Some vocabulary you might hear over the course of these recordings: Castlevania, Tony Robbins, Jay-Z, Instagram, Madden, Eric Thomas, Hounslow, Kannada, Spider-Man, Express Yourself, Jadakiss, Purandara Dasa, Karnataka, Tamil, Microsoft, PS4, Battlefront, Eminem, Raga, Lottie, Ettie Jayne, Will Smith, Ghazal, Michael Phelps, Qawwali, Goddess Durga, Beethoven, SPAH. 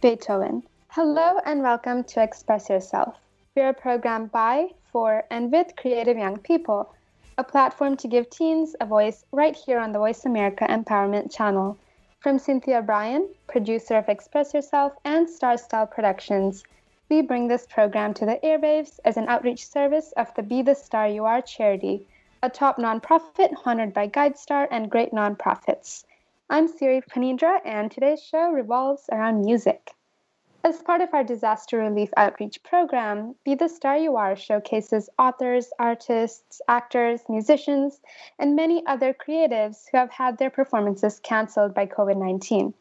Beethoven. Hello and welcome to Express Yourself. We are a program by, for, and with creative young people, a platform to give teens a voice right here on the Voice America Empowerment Channel. From Cynthia Brian, producer of Express Yourself and Star Style Productions, we bring this program to the airwaves as an outreach service of the Be The Star You Are charity, a top nonprofit honored by GuideStar and great nonprofits. I'm Siri Phaneendra, and today's show revolves around music. As part of our disaster relief outreach program, Be The Star You Are showcases authors, artists, actors, musicians, and many other creatives who have had their performances canceled by COVID-19.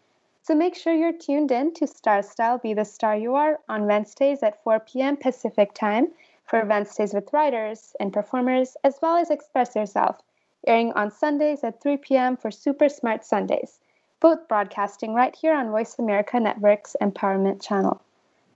So make sure you're tuned in to Star Style Be The Star You Are on Wednesdays at 4 p.m. Pacific Time for Wednesdays with writers and performers, as well as Express Yourself, airing on Sundays at 3 p.m. for Super Smart Sundays, both broadcasting right here on Voice America Network's Empowerment Channel.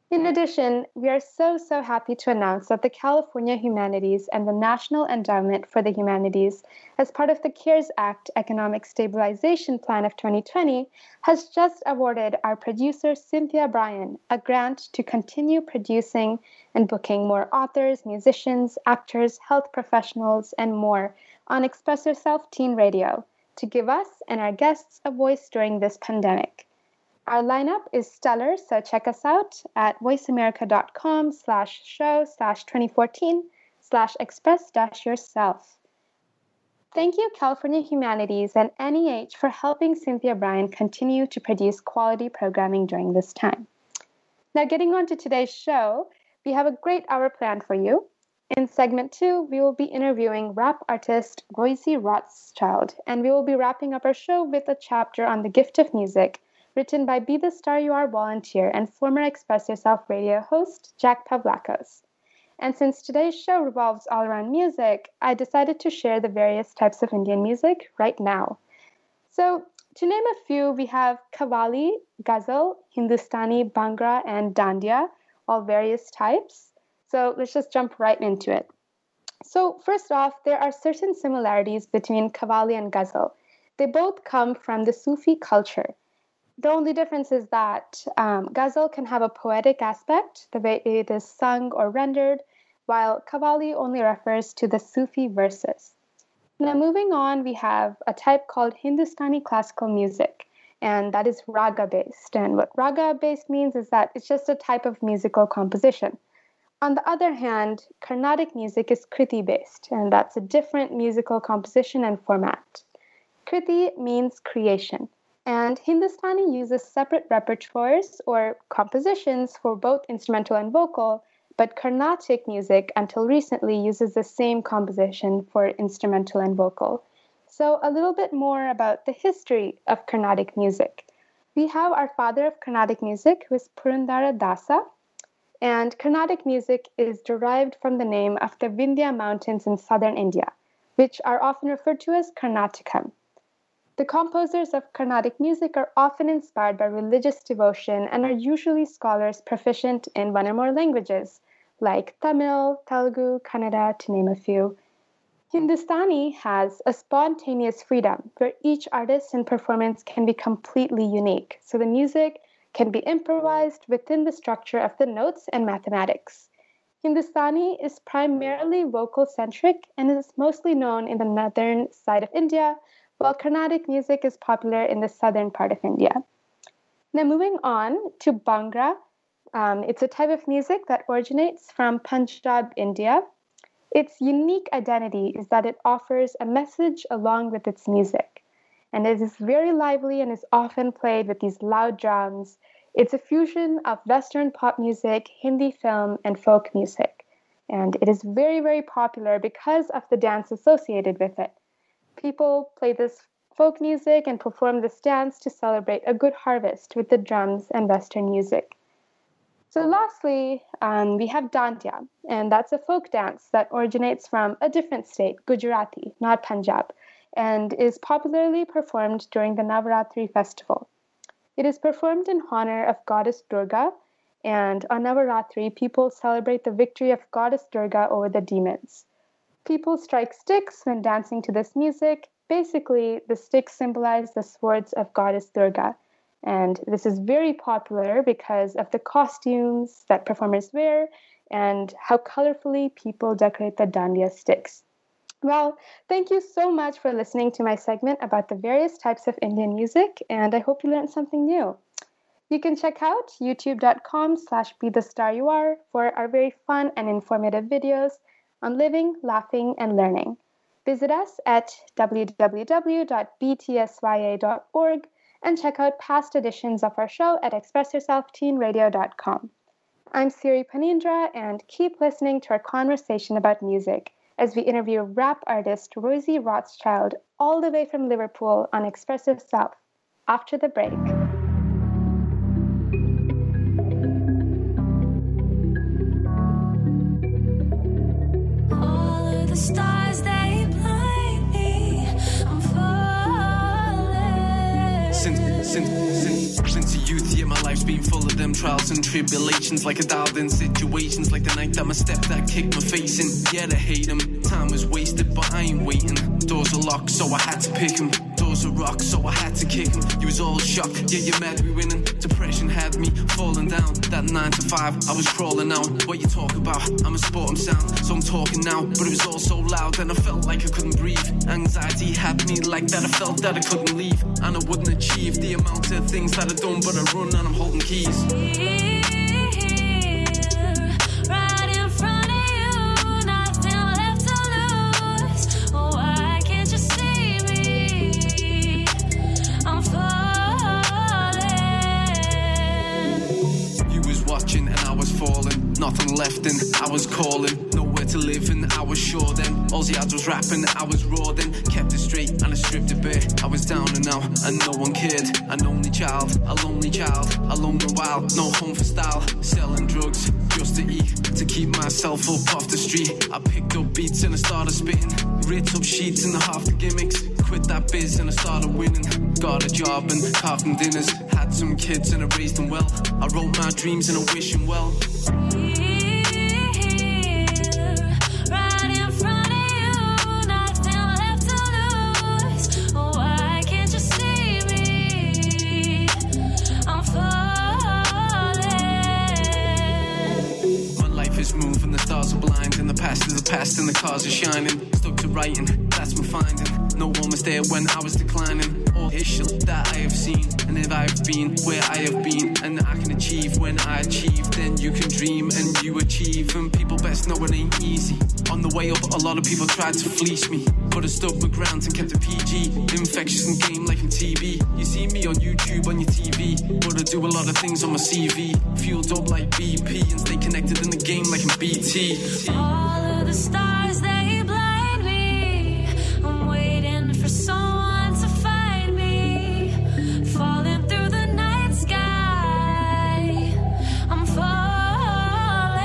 In addition, we are so happy to announce that the California Humanities and the National Endowment for the Humanities, as part of the CARES Act Economic Stabilization Plan of 2020, has just awarded our producer Cynthia Brian a grant to continue producing and booking more authors, musicians, actors, health professionals, and more on Express Yourself Teen Radio to give us and our guests a voice during this pandemic. Our lineup is stellar, so check us out at voiceamerica.com/show/2014/express-yourself. Thank you, California Humanities and NEH, for helping Cynthia Brian continue to produce quality programming during this time. Now, getting on to today's show, we have a great hour planned for you. In segment 2, we will be interviewing rap artist Royzy Rothschild, and we will be wrapping up our show with a chapter on the gift of music, written by Be The Star You Are volunteer and former Express Yourself radio host Jack Pavlakos. And since today's show revolves all around music, I decided to share the various types of Indian music right now. So, to name a few, we have Qawwali, Ghazal, Hindustani, Bhangra, and Dandiya, all various types. So let's just jump right into it. So first off, there are certain similarities between Qawwali and Ghazal. They both come from the Sufi culture. The only difference is that Ghazal can have a poetic aspect, the way it is sung or rendered, while Qawwali only refers to the Sufi verses. Now moving on, we have a type called Hindustani classical music, and that is Raga-based. And what Raga-based means is that it's just a type of musical composition. On the other hand, Carnatic music is Kriti-based, and that's a different musical composition and format. Kriti means creation, and Hindustani uses separate repertoires or compositions for both instrumental and vocal, but Carnatic music until recently uses the same composition for instrumental and vocal. So a little bit more about the history of Carnatic music. We have our father of Carnatic music, who is Purandara Dasa. And Carnatic music is derived from the name of the Vindhya Mountains in southern India, which are often referred to as Karnataka. The composers of Carnatic music are often inspired by religious devotion and are usually scholars proficient in one or more languages, like Tamil, Telugu, Kannada, to name a few. Hindustani has a spontaneous freedom where each artist and performance can be completely unique. So the music can be improvised within the structure of the notes and mathematics. Hindustani is primarily vocal-centric and is mostly known in the northern side of India, while Carnatic music is popular in the southern part of India. Now moving on to Bhangra, It's a type of music that originates from Punjab, India. Its unique identity is that it offers a message along with its music. And it is very lively and is often played with these loud drums. It's a fusion of Western pop music, Hindi film, and folk music. And it is very, very popular because of the dance associated with it. People play this folk music and perform this dance to celebrate a good harvest with the drums and Western music. So lastly, we have Dandiya, and that's a folk dance that originates from a different state, Gujarati, not Punjab, and is popularly performed during the Navaratri festival. It is performed in honor of Goddess Durga, and on Navaratri, people celebrate the victory of Goddess Durga over the demons. People strike sticks when dancing to this music. Basically, the sticks symbolize the swords of Goddess Durga. And this is very popular because of the costumes that performers wear and how colorfully people decorate the dandiya sticks. Well, thank you so much for listening to my segment about the various types of Indian music, and I hope you learned something new. You can check out youtube.com/BeTheStarYouAre for our very fun and informative videos on living, laughing, and learning. Visit us at www.btsya.org and check out past editions of our show at expressyourselfteenradio.com. I'm Siri Phaneendra, and keep listening to our conversation about music as we interview rap artist Royzy Rothschild all the way from Liverpool on Express Yourself after the break. All of the stars they blind me, I'm falling. Since youth, yeah, my life's been full of them trials and tribulations. Like a dialed in situations, like the night that my stepdad kicked my face in. Yeah, they hate him, time was wasted, but I ain't waiting. Doors are locked, so I had to pick him. Doors are rocked, so I had to kick him. You was all shocked, yeah, you're mad we winning. Depression had me falling down. That 9 to 5, I was crawling out. What you talk about? I'm a sport, I'm sound, so I'm talking now. But it was all so loud, and I felt like I couldn't breathe. Anxiety had me like that, I felt that I couldn't leave. And I wouldn't achieve the amount of things that I've done, but I run and I'm holding keys. Here, right in front of you, nothing left to lose. Oh, why can't you see me? I'm falling. You was watching and I was falling. Nothing left and I was calling. Nowhere to live and I was sure then. All the ads was rapping, I was raw then. Kept it straight and I stripped a bit. I was down and out and no one cared. An only child, a lonely child, alone and wild, no home for style. Selling drugs just to eat, to keep myself up off the street. I picked up beats and I started spitting. Ripped up sheets and half the gimmicks. Quit that biz and I started winning. Got a job and carved them dinners. Had some kids and I raised them well. I wrote my dreams and I wish them well. Past and the cars are shining, stuck to writing, that's my finding. No one was there when I was declining. All this shit that I have seen, and if I have been where I have been, and I can achieve when I achieve, then you can dream and you achieve. And people best know it ain't easy. On the way up, a lot of people tried to fleece me, but I stood my ground and kept it PG. Infectious and game like in TV. You see me on YouTube, on your TV, but I do a lot of things on my CV. Fueled up like BP and stay connected in the game like in BT. The stars, they blind me. I'm waiting for someone to find me. Falling through the night sky. I'm falling.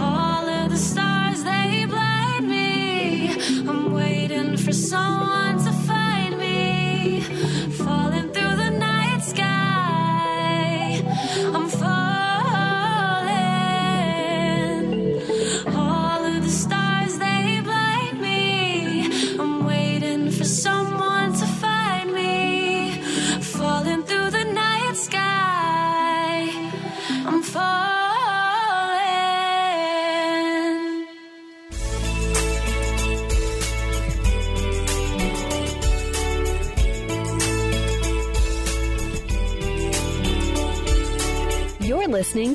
All of the stars, they blind me. I'm waiting for someone to find me. Falling through the night sky. I'm falling. Oh. listening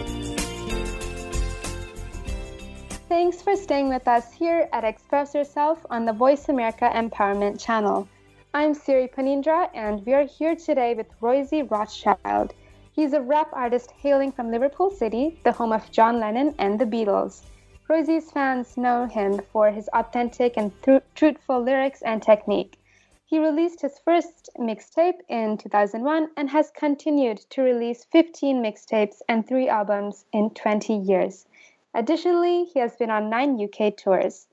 Thanks for staying with us here at Express Yourself on the Voice America Empowerment Channel. I'm Siri Phaneendra, and we are here today with Royzy Rothschild. He's a rap artist hailing from Liverpool City, the home of John Lennon and the Beatles. Royzy's fans know him for his authentic and truthful lyrics and technique. He released his first mixtape in 2001 and has continued to release 15 mixtapes and 3 albums in 20 years. Additionally, he has been on 9 UK tours.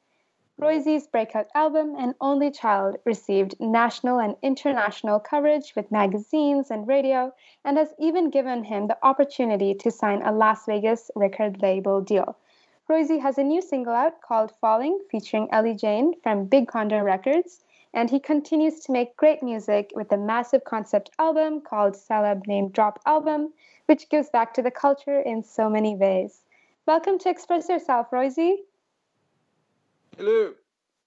Royzy's breakout album, An Only Child, received national and international coverage with magazines and radio, and has even given him the opportunity to sign a Las Vegas record label deal. Royzy has a new single out called Falling, featuring Ettie Jayne from Big Condo Records, and he continues to make great music with a massive concept album called Celeb Name Drop Album, which gives back to the culture in so many ways. Welcome to Express Yourself, Royzy. Hello.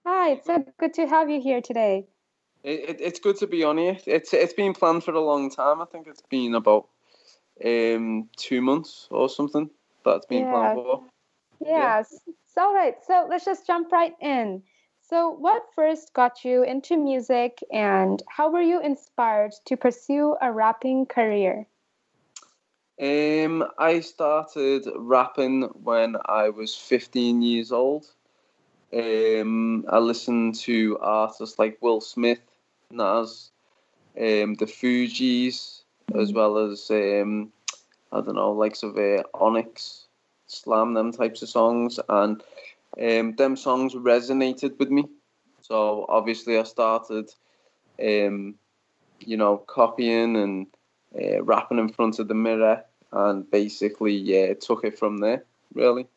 Hi, it's so good to have you here today. It's good to be on here. It's been planned for a long time. I think it's been about 2 months or something that's been planned for. Yes. Yeah. All right. So let's just jump right in. So what first got you into music, and how were you inspired to pursue a rapping career? I started rapping when I was 15 years old. I listened to artists like Will Smith, Nas, the Fugees, as well as, likes of Onyx, Slam, them types of songs. And them songs resonated with me. So obviously I started, copying and rapping in front of the mirror, and basically took it from there, really.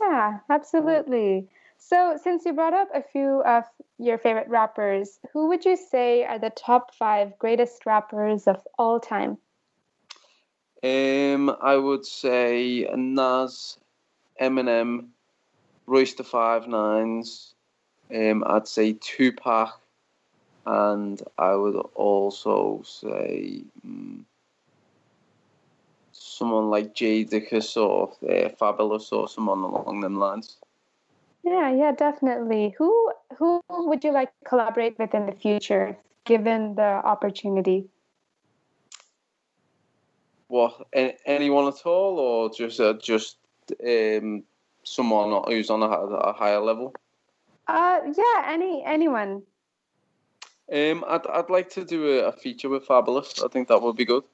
Yeah, absolutely. So since you brought up a few of your favorite rappers, who would you say are the top 5 greatest rappers of all time? I would say Nas, Eminem, Royce the 5'9", I'd say Tupac, and I would also say someone like Jadakiss or Fabulous or someone along them lines. Yeah, definitely. Who would you like to collaborate with in the future, given the opportunity? What, anyone at all, or just someone who's on a higher level? Anyone. I'd like to do a feature with Fabulous. I think that would be good.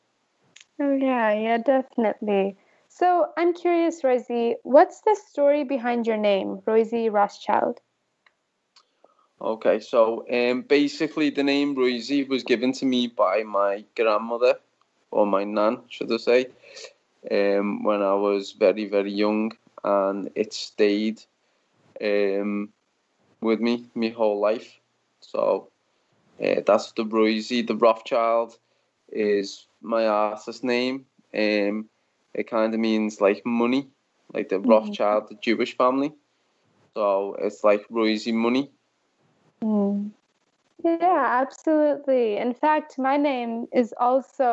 Oh, yeah, definitely. So I'm curious, Royzy, what's the story behind your name, Royzy Rothschild? Okay, so basically the name Royzy was given to me by my grandmother, or my nan, should I say, when I was very, very young, and it stayed with me my whole life. So... that's the Royzy. The Rothschild is my artist name. It kind of means like money, like the Rothschild, the Jewish family. So it's like Royzy money. Mm. Yeah, absolutely. In fact, my name is also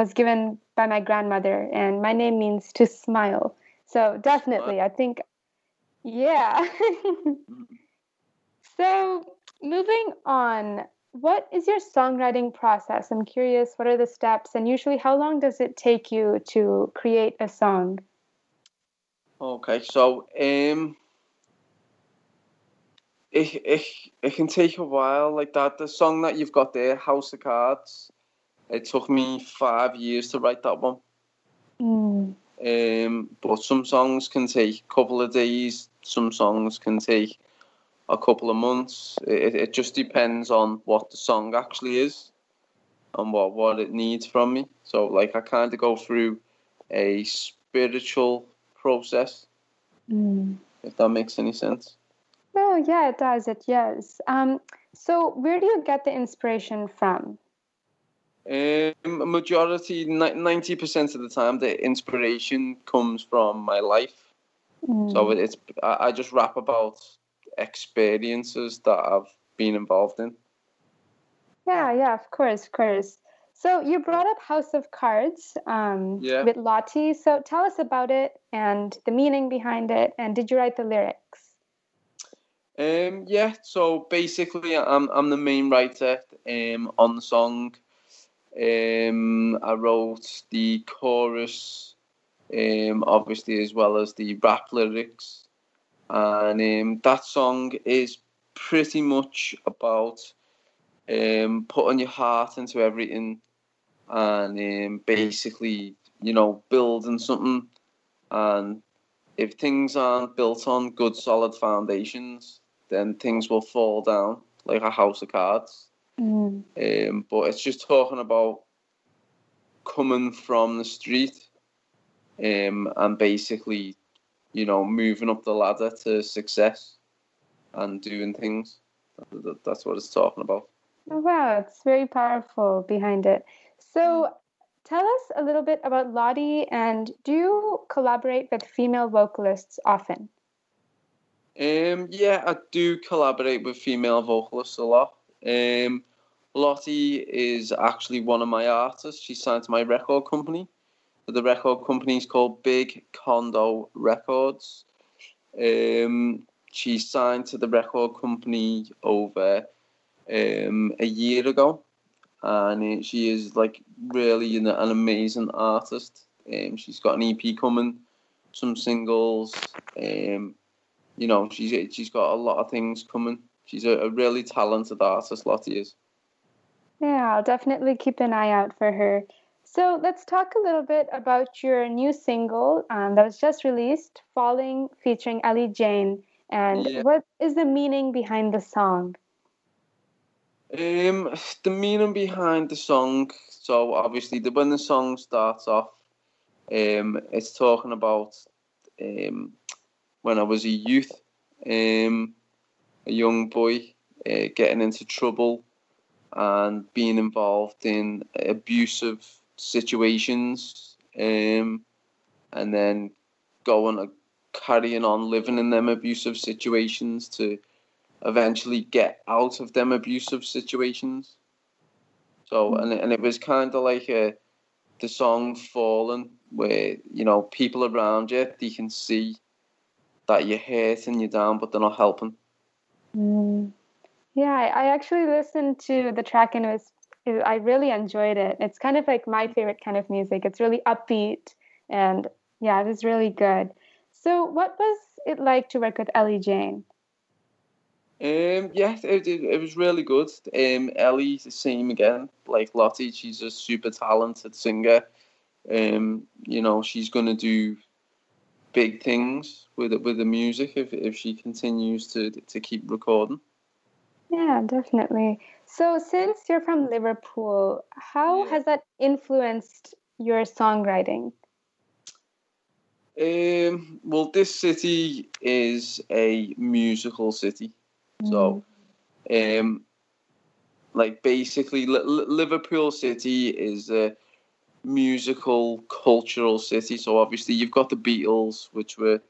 was given by my grandmother, and my name means to smile. So definitely, I think, yeah. So... moving on, what is your songwriting process? I'm curious, what are the steps, and usually how long does it take you to create a song? Okay, so it can take a while, like that. The song that you've got there, House of Cards, it took me 5 years to write that one. But some songs can take a couple of days, some songs can take a couple of months. It just depends on what the song actually is and what it needs from me. So, like, I kind of go through a spiritual process, if that makes any sense. Oh, yeah, it does. It does. So where do you get the inspiration from? Majority, 90% of the time, the inspiration comes from my life. Mm. So it's I just rap about experiences that I've been involved in. Yeah, of course. So you brought up House of Cards with Lottie. So tell us about it and the meaning behind it. And did you write the lyrics? So basically, I'm the main writer on the song. I wrote the chorus, obviously, as well as the rap lyrics. And that song is pretty much about putting your heart into everything and basically, you know, building something. And if things aren't built on good, solid foundations, then things will fall down like a house of cards. Mm. But it's just talking about coming from the street and basically, you know, moving up the ladder to success and doing things. That's what it's talking about. Oh, wow, it's very powerful behind it. So tell us a little bit about Lottie, and do you collaborate with female vocalists often? I do collaborate with female vocalists a lot. Lottie is actually one of my artists. She's signed to my record company. The record company is called Big Condo Records. She's signed to the record company over a year ago, and she is like really an amazing artist. She's got an EP coming, some singles. You know, she's got a lot of things coming. She's a really talented artist, Lottie is. Yeah, I'll definitely keep an eye out for her. So let's talk a little bit about your new single that was just released, Falling, featuring Ettie Jayne. And what is the meaning behind the song? The meaning behind the song, so obviously when the song starts off, it's talking about when I was a youth, a young boy getting into trouble and being involved in abusive situations, and then carrying on living in them abusive situations to eventually get out of them abusive situations. So and it was kind of like the song Fallen, where, you know, people around you, they can see that you're hurt and you're down, but they're not helping. Yeah, I actually listened to the track and I really enjoyed it. It's kind of like my favorite kind of music. It's really upbeat and yeah, it was really good. So what was it like to work with Ettie Jayne? It was really good. Ettie, the same again, like Lottie, she's a super talented singer. You know, she's going to do big things with the music if she continues to keep recording. Yeah, definitely. So since you're from Liverpool, how has that influenced your songwriting? Well, this city is a musical city. So, basically, Liverpool city is a musical, cultural city. So, obviously, you've got the Beatles, which were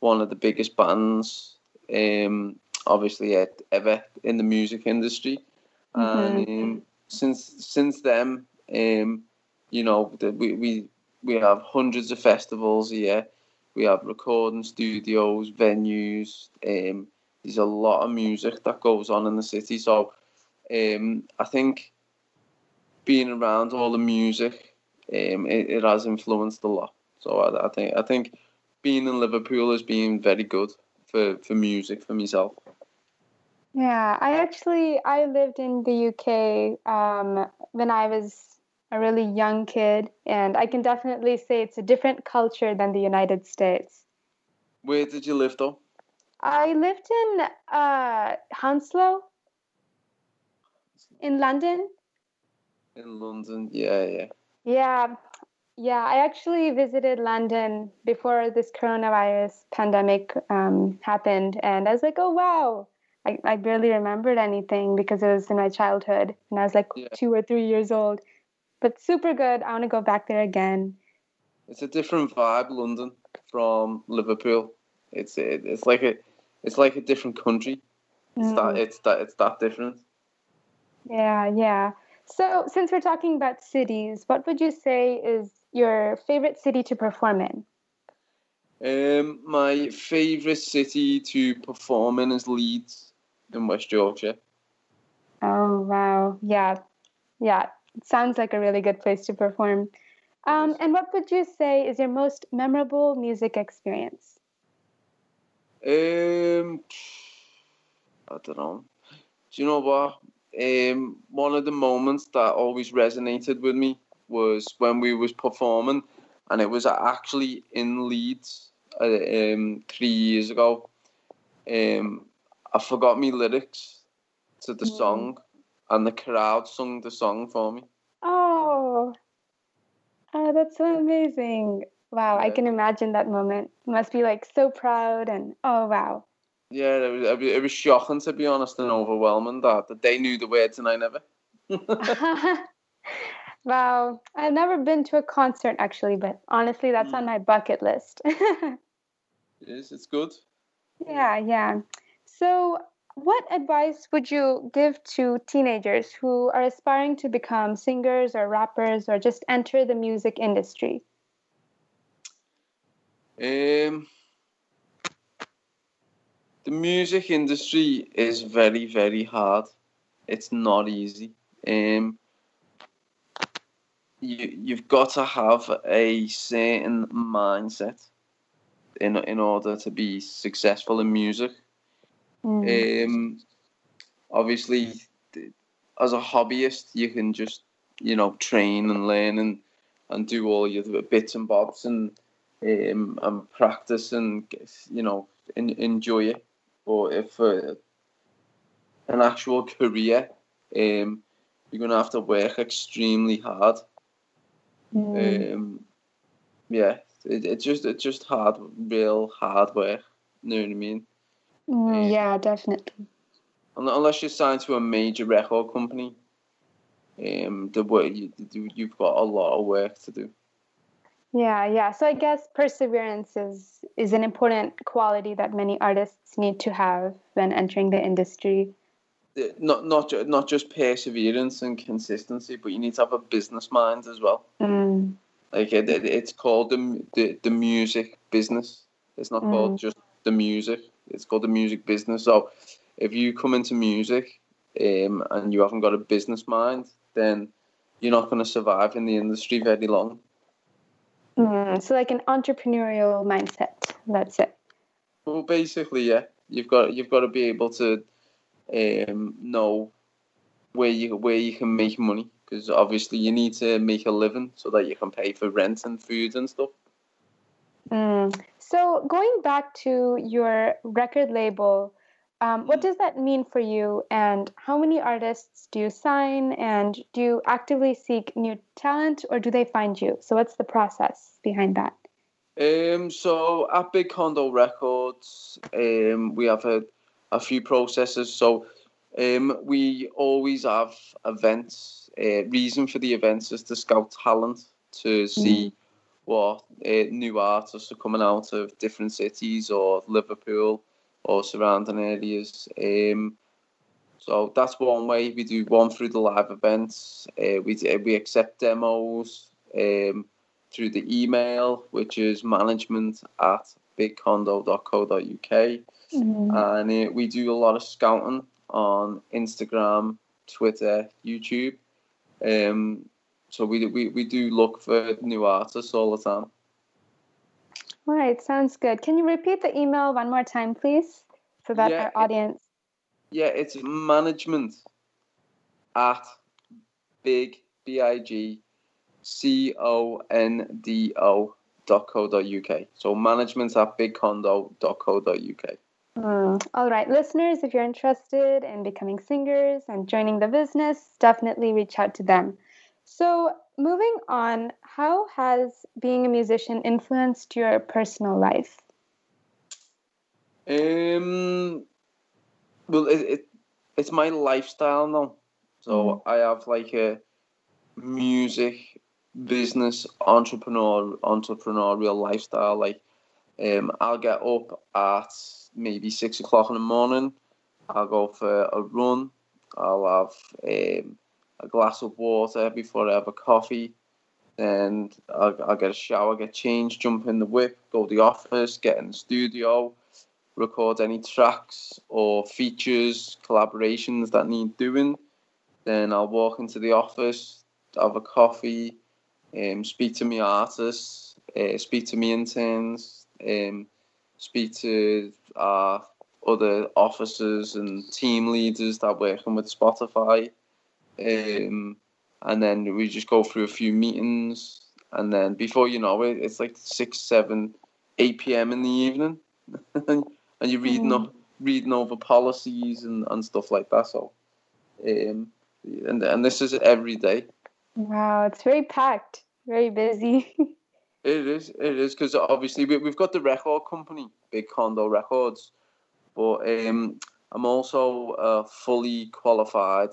one of the biggest bands, obviously, ever in the music industry. Mm-hmm. And since them, you know, we have hundreds of festivals a year. We have recording studios, venues. There's a lot of music that goes on in the city. So I think being around all the music, it has influenced a lot. So I think being in Liverpool has been very good for music, for myself. Yeah, I lived in the UK when I was a really young kid, and I can definitely say it's a different culture than the United States. Where did you live, though? I lived in Hounslow in London. In London, yeah. Yeah, I actually visited London before this coronavirus pandemic happened, and I was like, oh, wow, I barely remembered anything because it was in my childhood and I was like 2 or 3 years old, but super good. I want to go back there again. It's a different vibe, London from Liverpool. It's like a different country. It's that different. Yeah. So since we're talking about cities, what would you say is your favorite city to perform in? My favourite city to perform in is Leeds in West Yorkshire. Oh, wow. Yeah. It sounds like a really good place to perform. And what would you say is your most memorable music experience? I don't know. Do you know what? One of the moments that always resonated with me was when we was performing, and it was actually in Leeds 3 years ago. I forgot my lyrics to the song, and the crowd sung the song for me. Oh, that's so amazing. Wow, yeah. I can imagine that moment. You must be like so proud and oh, wow. Yeah, it was shocking, to be honest, and overwhelming that they knew the words and I never. Wow, I've never been to a concert actually, but honestly, that's on my bucket list. It is, it's good. Yeah. So what advice would you give to teenagers who are aspiring to become singers or rappers or just enter the music industry? The music industry is very, very hard. It's not easy. You've got to have a certain mindset in order to be successful in music. Obviously, as a hobbyist, you can just, train and learn and do all your bits and bobs and practice and, enjoy it. Or if an actual career, you're going to have to work extremely hard. It's just hard, real hard work. You know what I mean? Yeah, definitely. Unless you're signed to a major record company, the work you do, you've got a lot of work to do. Yeah. So I guess perseverance is an important quality that many artists need to have when entering the industry. Not just perseverance and consistency, but you need to have a business mind as well. Like it's called the music business. It's not called just the music. It's called the music business. So if you come into music and you haven't got a business mind, then you're not going to survive in the industry very long. So like an entrepreneurial mindset. That's it. Well, basically, yeah. You've got to be able to know where you can make money, because obviously you need to make a living so that you can pay for rent and food and stuff. So going back to your record label, what does that mean for you, and how many artists do you sign, and do you actively seek new talent, or do they find you? So what's the process behind that? So at Big Condo Records, we have a few processes. So we always have events. Reason for the events is to scout talent, to see what new artists are coming out of different cities or Liverpool or surrounding areas. So that's one way. We do one through the live events. We accept demos through the email, which is management@bigcondo.co.uk. And we do a lot of scouting on Instagram, Twitter, YouTube. So we do look for new artists all the time. All right, sounds good. Can you repeat the email one more time, please, so that our audience... It's management@bigcondo.co.uk. So management@bigcondo.co.uk. All right, listeners, if you're interested in becoming singers and joining the business, definitely reach out to them. So moving on, how has being a musician influenced your personal life? Well, it's my lifestyle now. So I have like a music, business, entrepreneurial lifestyle. Like I'll get up at maybe 6 o'clock in the morning. I'll go for a run. I'll have a glass of water before I have a coffee. And I'll get a shower, get changed, jump in the whip, go to the office, get in the studio, record any tracks or features, collaborations that need doing. Then I'll walk into the office, have a coffee, speak to my artists, speak to my interns, speak to our other officers and team leaders that are working with Spotify. And then we just go through a few meetings. And then before you know it, it's like 6, 7, 8 p.m. in the evening. And you're reading over policies and stuff like that. So, and this is every day. Wow, it's very packed, very busy. It is, because obviously we've got the record company, Big Condo Records. But I'm also a fully qualified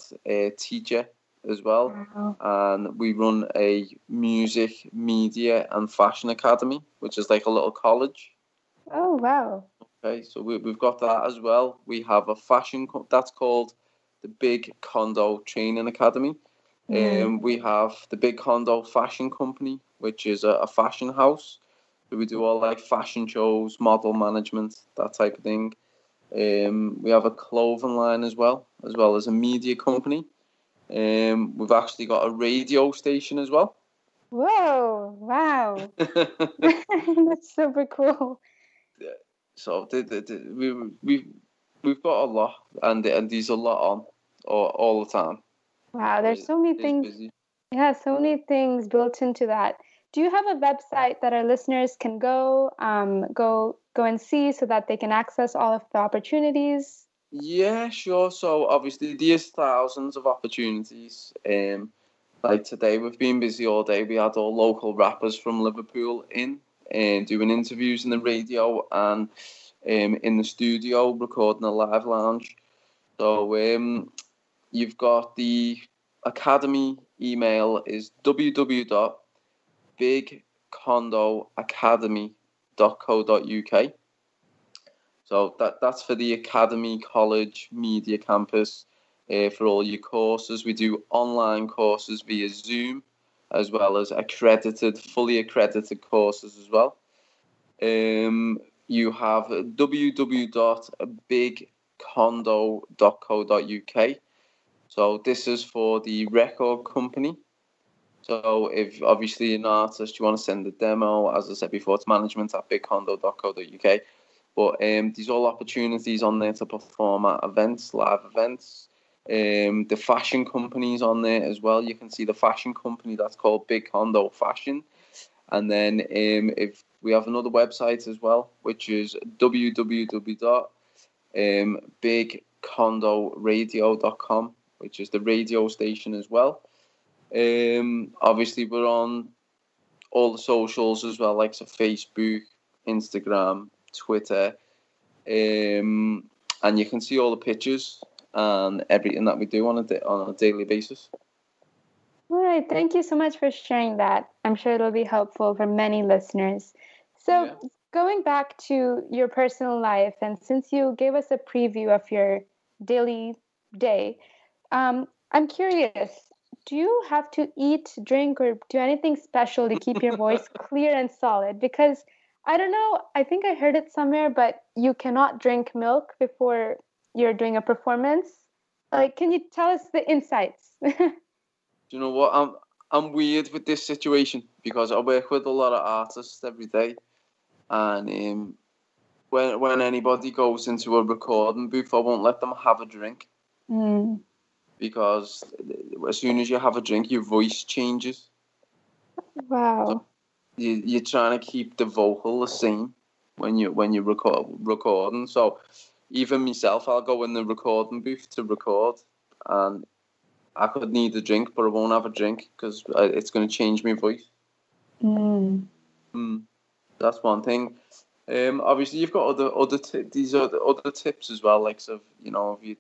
teacher as well. Wow. And we run a music, media and fashion academy, which is like a little college. Oh, wow. Okay, so we've got that as well. We have a fashion that's called the Big Condo Training Academy. We have the Big Condo Fashion Company, which is a fashion house. So we do all like fashion shows, model management, that type of thing. We have a clothing line as well as a media company. We've actually got a radio station as well. Whoa, wow. That's super cool. So we've got a lot, and there's a lot on all the time. Wow, there's so many things. Busy. Yeah, so many things built into that. Do you have a website that our listeners can go and see so that they can access all of the opportunities? Yeah, sure. So obviously there's thousands of opportunities. Like today, we've been busy all day. We had all local rappers from Liverpool in and doing interviews in the radio and in the studio, recording a live lounge. So you've got the academy email is www.bigcondoacademy.co.uk. So that's for the academy, college, media campus. For all your courses, we do online courses via Zoom, as well as fully accredited courses as well. You have www.bigcondo.co.uk. So this is for the record company. So if obviously an artist, you want to send a demo, as I said before, it's management@bigcondo.co.uk. But there's all opportunities on there to perform at events, live events. The fashion company's on there as well. You can see the fashion company that's called Big Condo Fashion. And then if we have another website as well, which is www.bigcondoradio.com, which is the radio station as well. Obviously, we're on all the socials as well, like so Facebook, Instagram, Twitter. And you can see all the pictures and everything that we do on a daily basis. All right, thank you so much for sharing that. I'm sure it'll be helpful for many listeners. So Going back to your personal life, and since you gave us a preview of your daily day, I'm curious, do you have to eat, drink, or do anything special to keep your voice clear and solid? Because I don't know, I think I heard it somewhere, but you cannot drink milk before you're doing a performance. Like, can you tell us the insights? Do you know what? I'm weird with this situation because I work with a lot of artists every day, and when anybody goes into a recording booth, I won't let them have a drink because as soon as you have a drink, your voice changes. Wow. So you're trying to keep the vocal the same when you recording. So. Even myself, I'll go in the recording booth to record, and I could need a drink, but I won't have a drink because it's going to change my voice. That's one thing. Obviously, you've got other tips as well, like, so, you know, if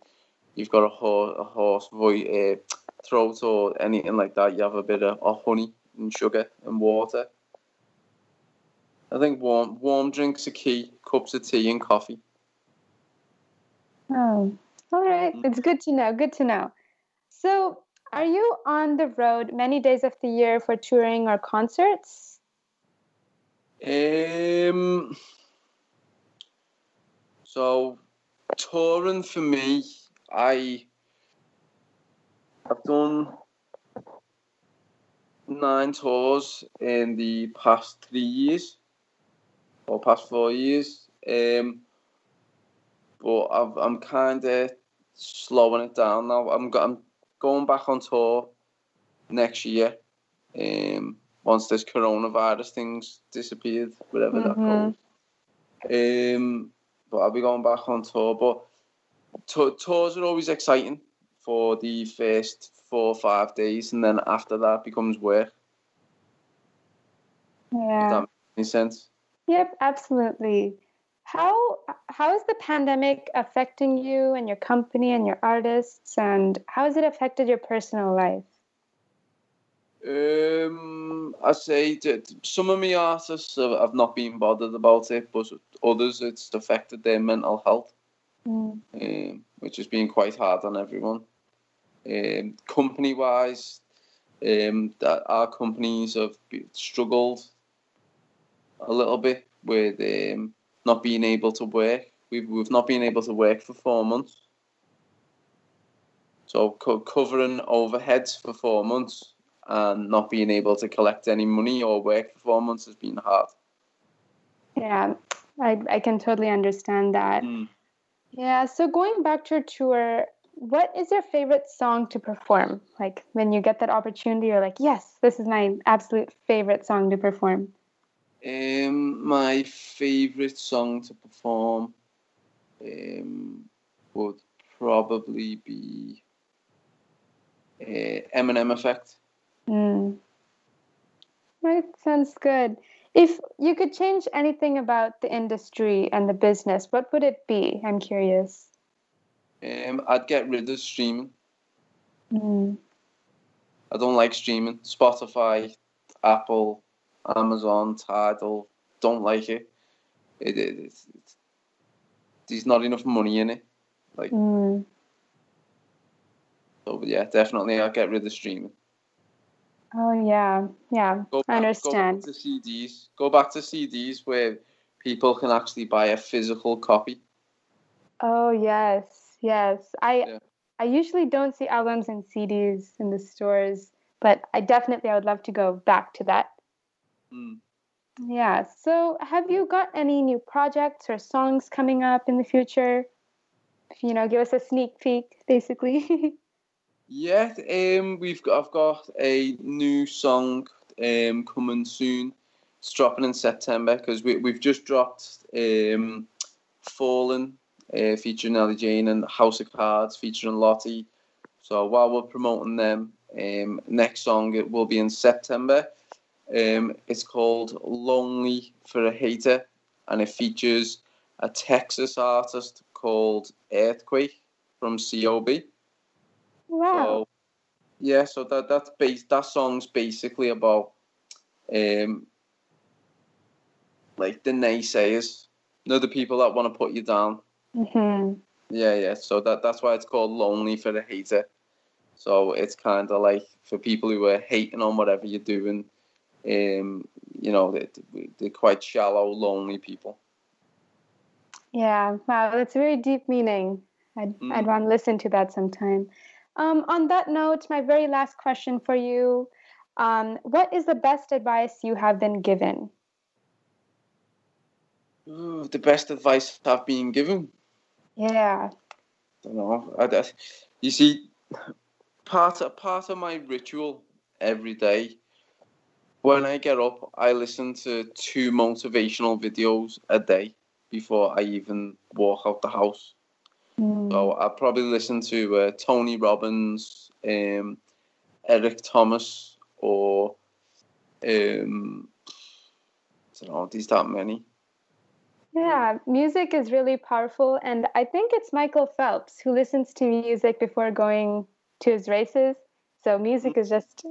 you've got a hoarse throat or anything like that, you have a bit of honey and sugar and water. I think warm drinks are key, cups of tea and coffee. Oh, all right. It's good to know. Good to know. So, are you on the road many days of the year for touring or concerts? So, touring for me, I've done 9 tours in the past 3 years or past 4 years. But I'm kind of slowing it down now. I'm going back on tour next year, once this coronavirus thing's disappeared, whatever that goes. But I'll be going back on tour. But tours are always exciting for the first 4 or 5 days, and then after that becomes work. Yeah. Does that make any sense? Yep, absolutely. How is the pandemic affecting you and your company and your artists, and how has it affected your personal life? I say that some of my artists have not been bothered about it, but others it's affected their mental health, which has been quite hard on everyone. Company-wise, that our companies have struggled a little bit with not being able to work. We've not been able to work for 4 months, so covering overheads for 4 months and not being able to collect any money or work for 4 months has been hard. Yeah, I can totally understand that. Yeah, so going back to your tour, what is your favorite song to perform? Like, when you get that opportunity, you're like, yes, this is my absolute favorite song to perform. My favourite song to perform would probably be Eminem Effect. Right, sounds good. If you could change anything about the industry and the business, what would it be? I'm curious. I'd get rid of streaming. I don't like streaming. Spotify, Apple, Amazon, Tidal, don't like it. It's there's not enough money in it. Like, so yeah, definitely I'll get rid of streaming. Oh yeah, I understand. Go back to CDs where people can actually buy a physical copy. Oh yes. I usually don't see albums and CDs in the stores, but I would love to go back to that. Yeah, so have you got any new projects or songs coming up in the future? You know, give us a sneak peek, basically. Yeah, I've got a new song coming soon. It's dropping in September, because we've just dropped Fallen featuring Ettie Jayne and House of Cards featuring Lottie. So while we're promoting them, next song, it will be in September. It's called Lonely for a Hater, and it features a Texas artist called Earthquake from COB. Wow. So that song's basically about like the naysayers, you know, the people that want to put you down. Yeah. So that's why it's called Lonely for the Hater. So it's kind of like for people who are hating on whatever you're doing. You know, they're quite shallow, lonely people. Yeah, wow, that's a very deep meaning. I'd want to listen to that sometime. On that note, my very last question for you. What is the best advice you have been given? Ooh, the best advice I've been given? Yeah. I don't know. You see, part of my ritual every day, when I get up, I listen to 2 motivational videos a day before I even walk out the house. So I probably listen to Tony Robbins, Eric Thomas, or I don't know, there's that many. Yeah, music is really powerful. And I think it's Michael Phelps who listens to music before going to his races. So music is just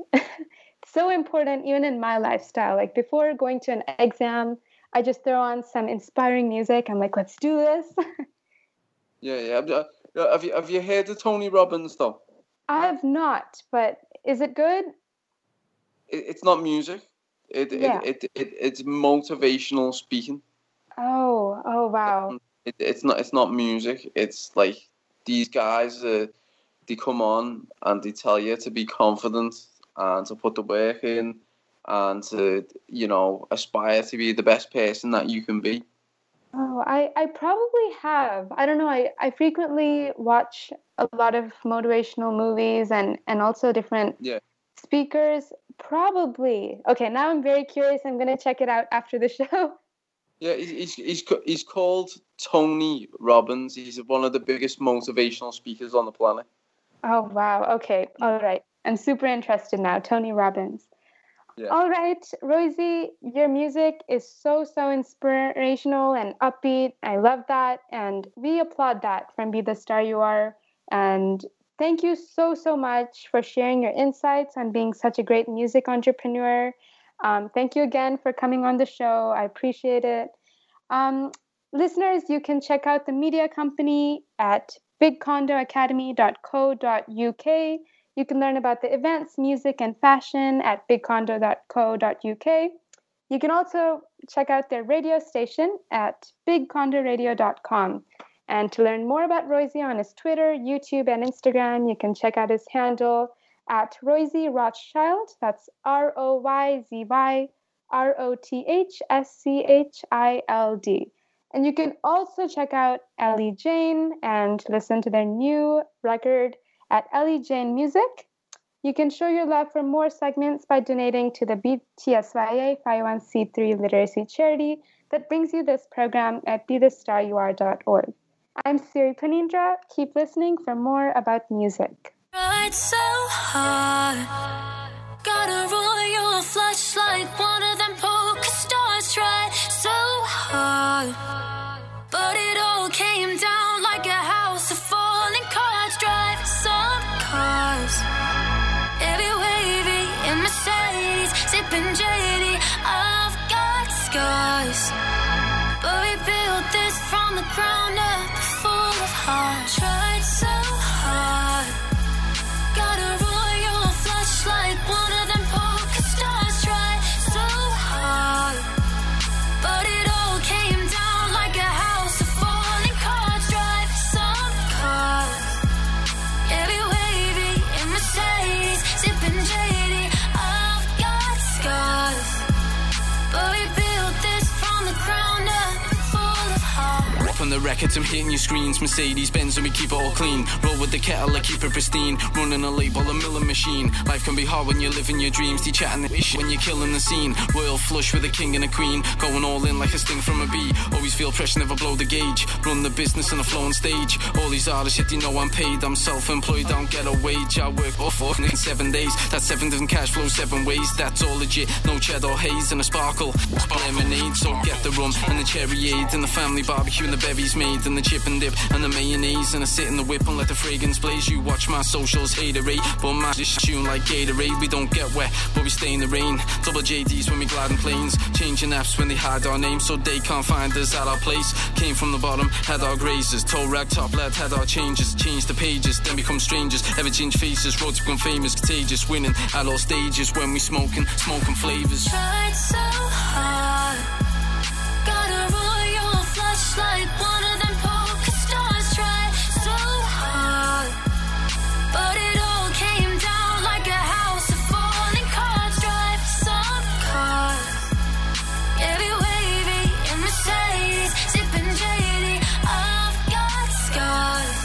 so important, even in my lifestyle. Like before going to an exam, I just throw on some inspiring music. I'm like, let's do this. Yeah. Have you heard the Tony Robbins, though? I have not, but is it good? It's not music. It's motivational speaking. Oh, wow. It's not music. It's like these guys, they come on and they tell you to be confident and to put the work in and to, aspire to be the best person that you can be. Oh, I probably have. I don't know. I frequently watch a lot of motivational movies and also different speakers. Probably. Okay, now I'm very curious. I'm going to check it out after the show. Yeah, he's called Tony Robbins. He's one of the biggest motivational speakers on the planet. Oh, wow. Okay. All right. I'm super interested now. Tony Robbins. Yeah. All right, Royzy, your music is so inspirational and upbeat. I love that. And we applaud that from Be The Star You Are. And thank you so much for sharing your insights and being such a great music entrepreneur. Thank you again for coming on the show. I appreciate it. Listeners, you can check out the media company at bigcondoacademy.co.uk. You can learn about the events, music, and fashion at bigcondo.co.uk. You can also check out their radio station at bigcondoradio.com. And to learn more about Royzy on his Twitter, YouTube, and Instagram, you can check out his handle at Royzy Rothschild. That's ROYZY ROTHSCHILD. And you can also check out Ettie Jayne and listen to their new record at Ettie Jayne Music. You can show your love for more segments by donating to the BTSYA 501c3 literacy charity that brings you this program at bethestaryouare.org. I'm Siri Phaneendra. Keep listening for more about music. Ride so hard, gotta roll your flashlight, one of them poker stars. Tried so hard, but it all came down like a house of falling cards. Drive some cars, every wavy in Mercedes, sipping JD. I've got scars, but we built this from the ground up, full of heart. Tried so hard. Gotta roll your flashlight, one of them poker stars. Try so hard, but it all came down like a house of falling cards. Drive some cars, every wavy in Mercedes, sipping JD. I've got scars, but we built this from the ground up, full of heart. On the records, I'm hitting your screens. Mercedes Benz, and we keep it all clean. Roll with the kettle, I keep it pristine. Running a label, a milling machine. Life can be hard when you're living your dreams. They chatting the ish when you're killing the scene. World flush with a king and a queen. Going all in like a sting from a bee. Always feel pressure, never blow the gauge. Run the business on a flowing stage. All these artists, yet they know I'm paid. I'm self-employed, I don't get a wage. I work off in 7 days. That's 7 different cash flow, 7 ways. That's all legit, no cheddar haze and a sparkle. Lemonade, so get the rum and the cherryade and the family barbecue and the berries made and the chip and dip and the mayonnaise and I sit in the whip and let the fragrance blaze. You watch my socials, haterade, but my dish tune like Gatorade. We don't get wet, but we stay in the rain. Double JDs when we glide in planes, changing apps when they hide our names so they can't find us at our place. Came from the bottom, had our grazers, toe rag top lad, had our changes, changed the pages, then become strangers, ever change faces, roads become famous, contagious, winning at all stages when we smoking flavors. Tried so hard, gotta roll your flashlight, one of them poker stars. Tried so hard, but it all came down like a house of falling cards. Drive some cars, every wavy in Mercedes, sipping JD. I've got scars,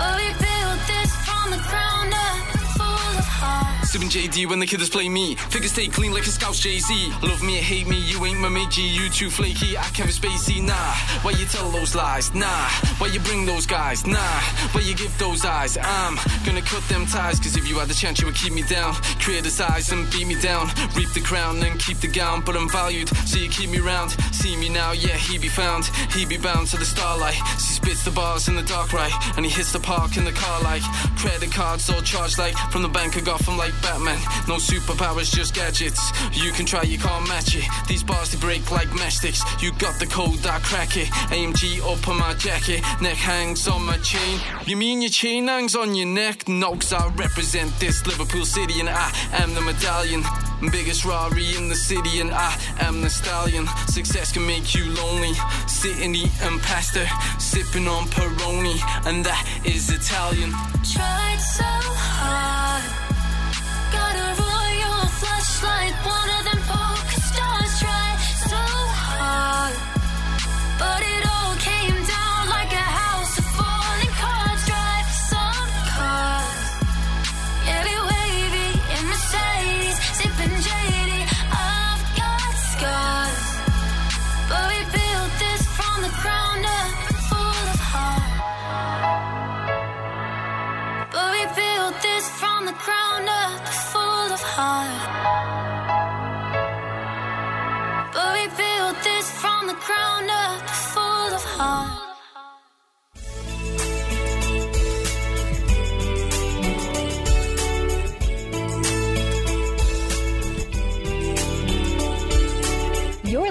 but we built this from the ground up, full of hearts. sipping JD when the kids play me. Figures stay clean like a scout's Jay-Z. Love me or hate me, you ain't my matey. You too flaky, I Kevin Spacey. Nah, why you tell those lies? Nah, why you bring those guys? Nah, why you give those eyes? I'm gonna cut them ties, cause if you had the chance you would keep me down. Criticize and beat me down. Reap the crown and keep the gown. But I'm valued, so you keep me round. See me now, yeah, he be found. He be bound to the starlight. She spits the bars in the dark, right? And he hits the park in the car like credit cards all charged like from the bank I got from like Batman. No superpowers, just gadgets. You can try, you can't match it. These bars they break like mesh sticks. You got the code, I crack it. AMG up on my jacket. Neck hangs on my chain. You mean your chain hangs on your neck? No, cause I represent this Liverpool city and I am the medallion. Biggest Rari in the city and I am the stallion. Success can make you lonely. Sitting eating pasta, sipping on Peroni, and that is Italian. Tried so hard, got a royal flashlight, one of them poker stars. Tried so hard, but it all came down like a house of falling cards. Drive some cars, yeah, be wavy in Mercedes, sipping JD. I've got scars, but we built this from the ground up, full of heart. But we built this from the ground up, full of heart. But we built this from the ground up, full of heart. You're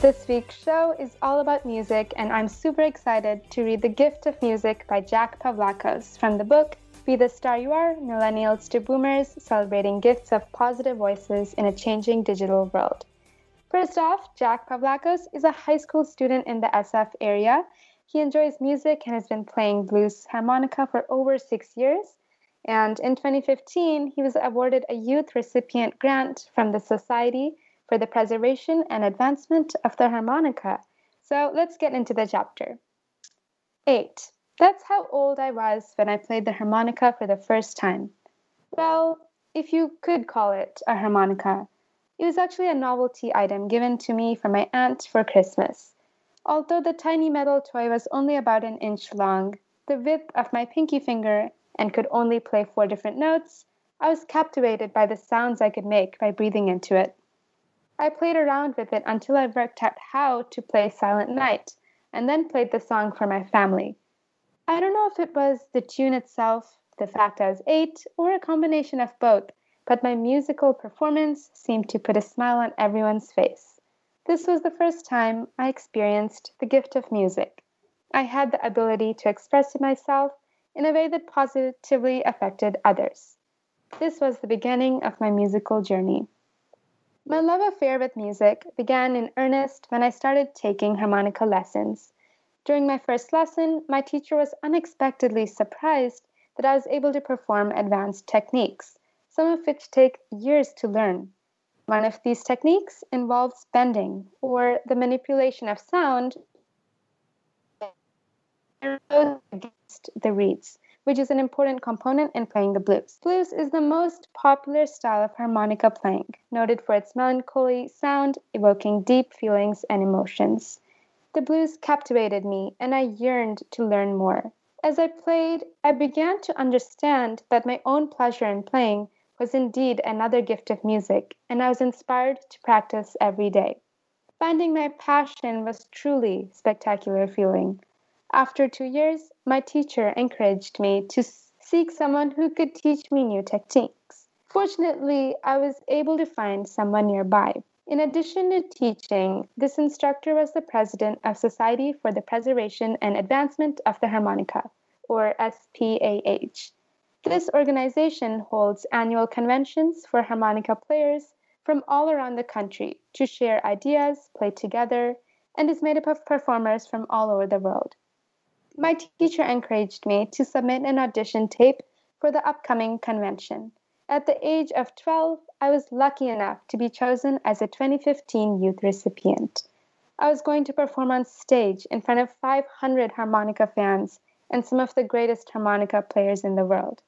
This week's show is all about music, and I'm super excited to read The Gift of Music by Jack Pavlakos from the book Be the Star You Are, Millennials to Boomers, Celebrating Gifts of Positive Voices in a Changing Digital World. First off, Jack Pavlakos is a high school student in the SF area. He enjoys music and has been playing blues harmonica for over 6 years. And in 2015, he was awarded a Youth Recipient Grant from the Society for the Preservation and Advancement of the Harmonica. So let's get into the chapter. 8. That's how old I was when I played the harmonica for the first time. Well, if you could call it a harmonica. It was actually a novelty item given to me from my aunt for Christmas. Although the tiny metal toy was only about an inch long, the width of my pinky finger, and could only play 4 different notes, I was captivated by the sounds I could make by breathing into it. I played around with it until I worked out how to play Silent Night, and then played the song for my family. I don't know if it was the tune itself, the fact I was 8, or a combination of both, but my musical performance seemed to put a smile on everyone's face. This was the first time I experienced the gift of music. I had the ability to express myself in a way that positively affected others. This was the beginning of my musical journey. My love affair with music began in earnest when I started taking harmonica lessons. During my first lesson, my teacher was unexpectedly surprised that I was able to perform advanced techniques, some of which take years to learn. One of these techniques involves bending, or the manipulation of sound against the reeds, which is an important component in playing the blues. Blues is the most popular style of harmonica playing, noted for its melancholy sound, evoking deep feelings and emotions. The blues captivated me, and I yearned to learn more. As I played, I began to understand that my own pleasure in playing was indeed another gift of music, and I was inspired to practice every day. Finding my passion was truly a spectacular feeling. After 2 years, my teacher encouraged me to seek someone who could teach me new techniques. Fortunately, I was able to find someone nearby. In addition to teaching, this instructor was the president of Society for the Preservation and Advancement of the Harmonica, or SPAH. This organization holds annual conventions for harmonica players from all around the country to share ideas, play together, and is made up of performers from all over the world. My teacher encouraged me to submit an audition tape for the upcoming convention. At the age of 12, I was lucky enough to be chosen as a 2015 youth recipient. I was going to perform on stage in front of 500 harmonica fans and some of the greatest harmonica players in the world.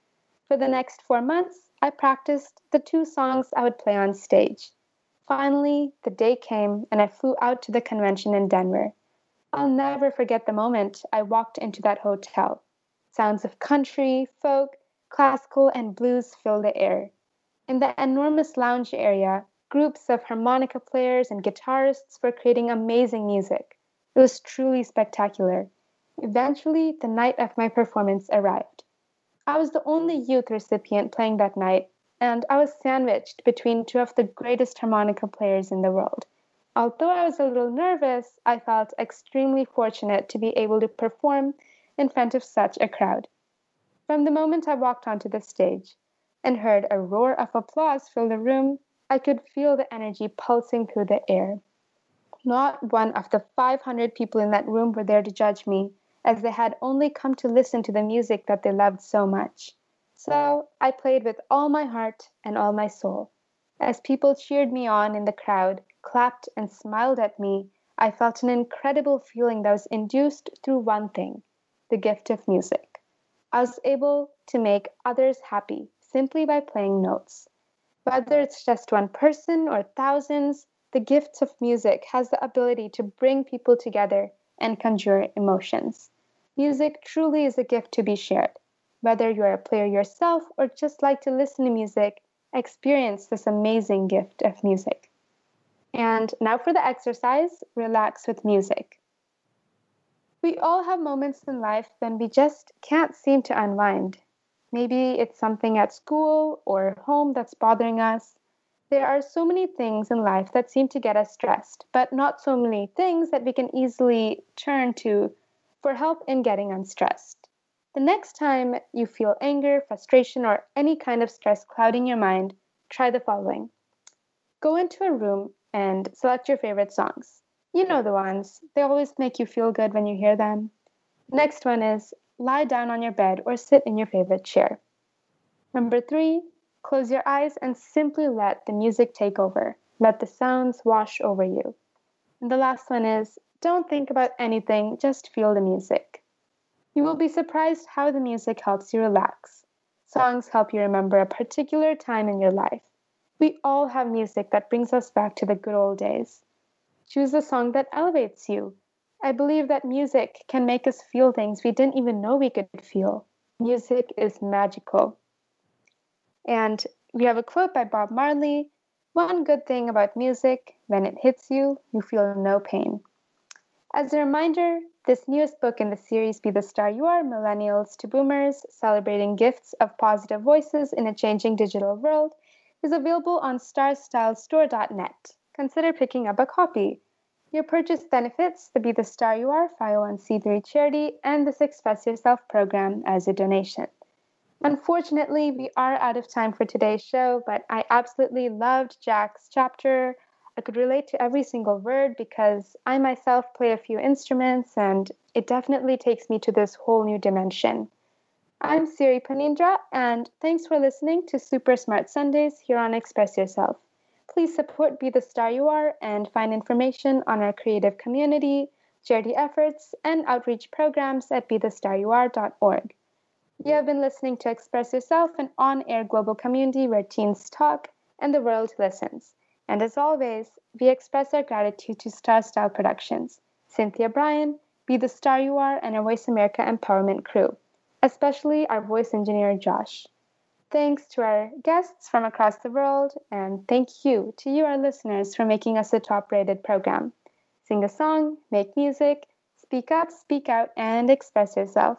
For the next 4 months, I practiced the 2 songs I would play on stage. Finally, the day came and I flew out to the convention in Denver. I'll never forget the moment I walked into that hotel. Sounds of country, folk, classical, and blues filled the air. In the enormous lounge area, groups of harmonica players and guitarists were creating amazing music. It was truly spectacular. Eventually, the night of my performance arrived. I was the only youth recipient playing that night, and I was sandwiched between 2 of the greatest harmonica players in the world. Although I was a little nervous, I felt extremely fortunate to be able to perform in front of such a crowd. From the moment I walked onto the stage and heard a roar of applause fill the room, I could feel the energy pulsing through the air. Not one of the 500 people in that room were there to judge me, as they had only come to listen to the music that they loved so much. So I played with all my heart and all my soul. As people cheered me on in the crowd, clapped and smiled at me, I felt an incredible feeling that was induced through one thing, the gift of music. I was able to make others happy simply by playing notes. Whether it's just one person or thousands, the gift of music has the ability to bring people together and conjure emotions. Music truly is a gift to be shared. Whether you're a player yourself or just like to listen to music, experience this amazing gift of music. And now for the exercise, relax with music. We all have moments in life when we just can't seem to unwind. Maybe it's something at school or home that's bothering us. There are so many things in life that seem to get us stressed, but not so many things that we can easily turn to for help in getting unstressed. The next time you feel anger, frustration, or any kind of stress clouding your mind, try the following. Go into a room and select your favorite songs. You know the ones. They always make you feel good when you hear them. Next one is lie down on your bed or sit in your favorite chair. Number 3, close your eyes and simply let the music take over. Let the sounds wash over you. And the last one is don't think about anything, just feel the music. You will be surprised how the music helps you relax. Songs help you remember a particular time in your life. We all have music that brings us back to the good old days. Choose a song that elevates you. I believe that music can make us feel things we didn't even know we could feel. Music is magical. And we have a quote by Bob Marley. One good thing about music, when it hits you, you feel no pain. As a reminder, this newest book in the series, Be The Star You Are, Millennials to Boomers, Celebrating Gifts of Positive Voices in a Changing Digital World, is available on starstylestore.net. Consider picking up a copy. Your purchase benefits the Be The Star You Are 501c3 charity and the Express Yourself program as a donation. Unfortunately, we are out of time for today's show, but I absolutely loved Jack's chapter. I could relate to every single word because I myself play a few instruments and it definitely takes me to this whole new dimension. I'm Siri Phaneendra and thanks for listening to Super Smart Sundays here on Express Yourself. Please support Be The Star You Are and find information on our creative community, charity efforts, and outreach programs at bethestarur.org. You have been listening to Express Yourself, an on-air global community where teens talk and the world listens. And as always, we express our gratitude to Star Style Productions, Cynthia Brian, Be The Star You Are, and our Voice America Empowerment crew, especially our voice engineer, Josh. Thanks to our guests from across the world, and thank you to you, our listeners, for making us a top-rated program. Sing a song, make music, speak up, speak out, and express yourself.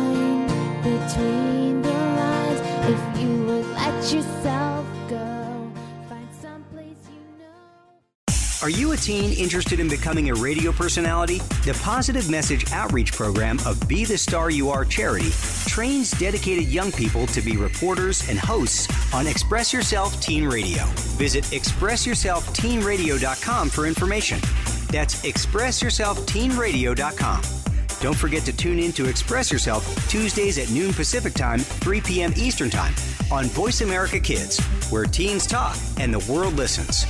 between the lines. If you would let yourself go, find someplace you know. Are you a teen interested in becoming a radio personality? The Positive Message Outreach Program of Be The Star You Are charity trains dedicated young people to be reporters and hosts on Express Yourself Teen Radio. Visit expressyourselfteenradio.com for information. That's ExpressYourselfTeenRadio.com. Don't forget to tune in to Express Yourself Tuesdays at noon Pacific Time, 3 p.m. Eastern Time on Voice America Kids, where teens talk and the world listens.